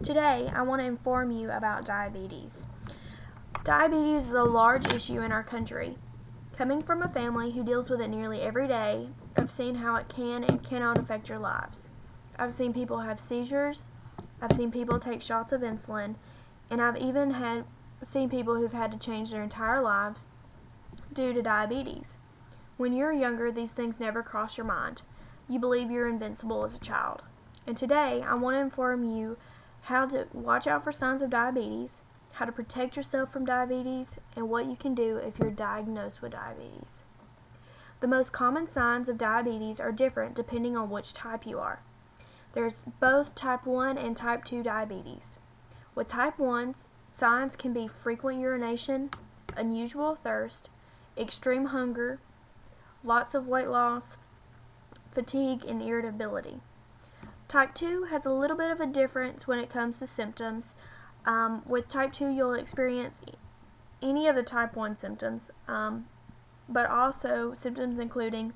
Today, I want to inform you about diabetes. Diabetes is a large issue in our country. Coming from a family who deals with it nearly every day, I've seen how it can and cannot affect your lives. I've seen people have seizures, I've seen people take shots of insulin, and I've even seen people who've had to change their entire lives due to diabetes. When you're younger, these things never cross your mind. You believe you're invincible as a child. And today, I want to inform you how to watch out for signs of diabetes, how to protect yourself from diabetes, and what you can do if you're diagnosed with diabetes. The most common signs of diabetes are different depending on which type you are. There's both type 1 and type 2 diabetes. With type 1, signs can be frequent urination, unusual thirst, extreme hunger, lots of weight loss, fatigue, and irritability. Type 2 has a little bit of a difference when it comes to symptoms. With type 2, you'll experience any of the type 1 symptoms, but also symptoms including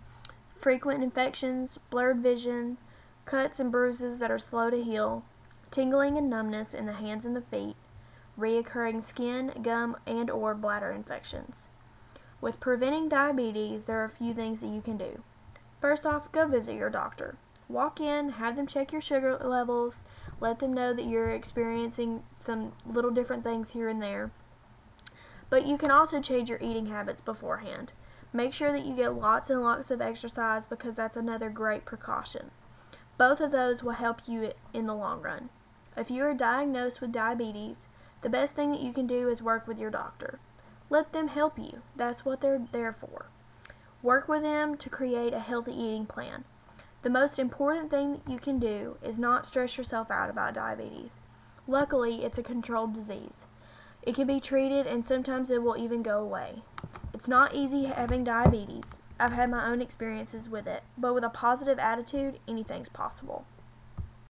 frequent infections, blurred vision, cuts and bruises that are slow to heal, tingling and numbness in the hands and the feet, reoccurring skin, gum, and or bladder infections. With preventing diabetes, there are a few things that you can do. First off, go visit your doctor. Walk in, have them check your sugar levels, let them know that you're experiencing some little different things here and there. But you can also change your eating habits beforehand. Make sure that you get lots and lots of exercise because that's another great precaution. Both of those will help you in the long run. If you are diagnosed with diabetes, the best thing that you can do is work with your doctor. Let them help you. That's what they're there for. Work with them to create a healthy eating plan. The most important thing that you can do is not stress yourself out about diabetes. Luckily, it's a controlled disease. It can be treated and sometimes it will even go away. It's not easy having diabetes. I've had my own experiences with it, but with a positive attitude, anything's possible.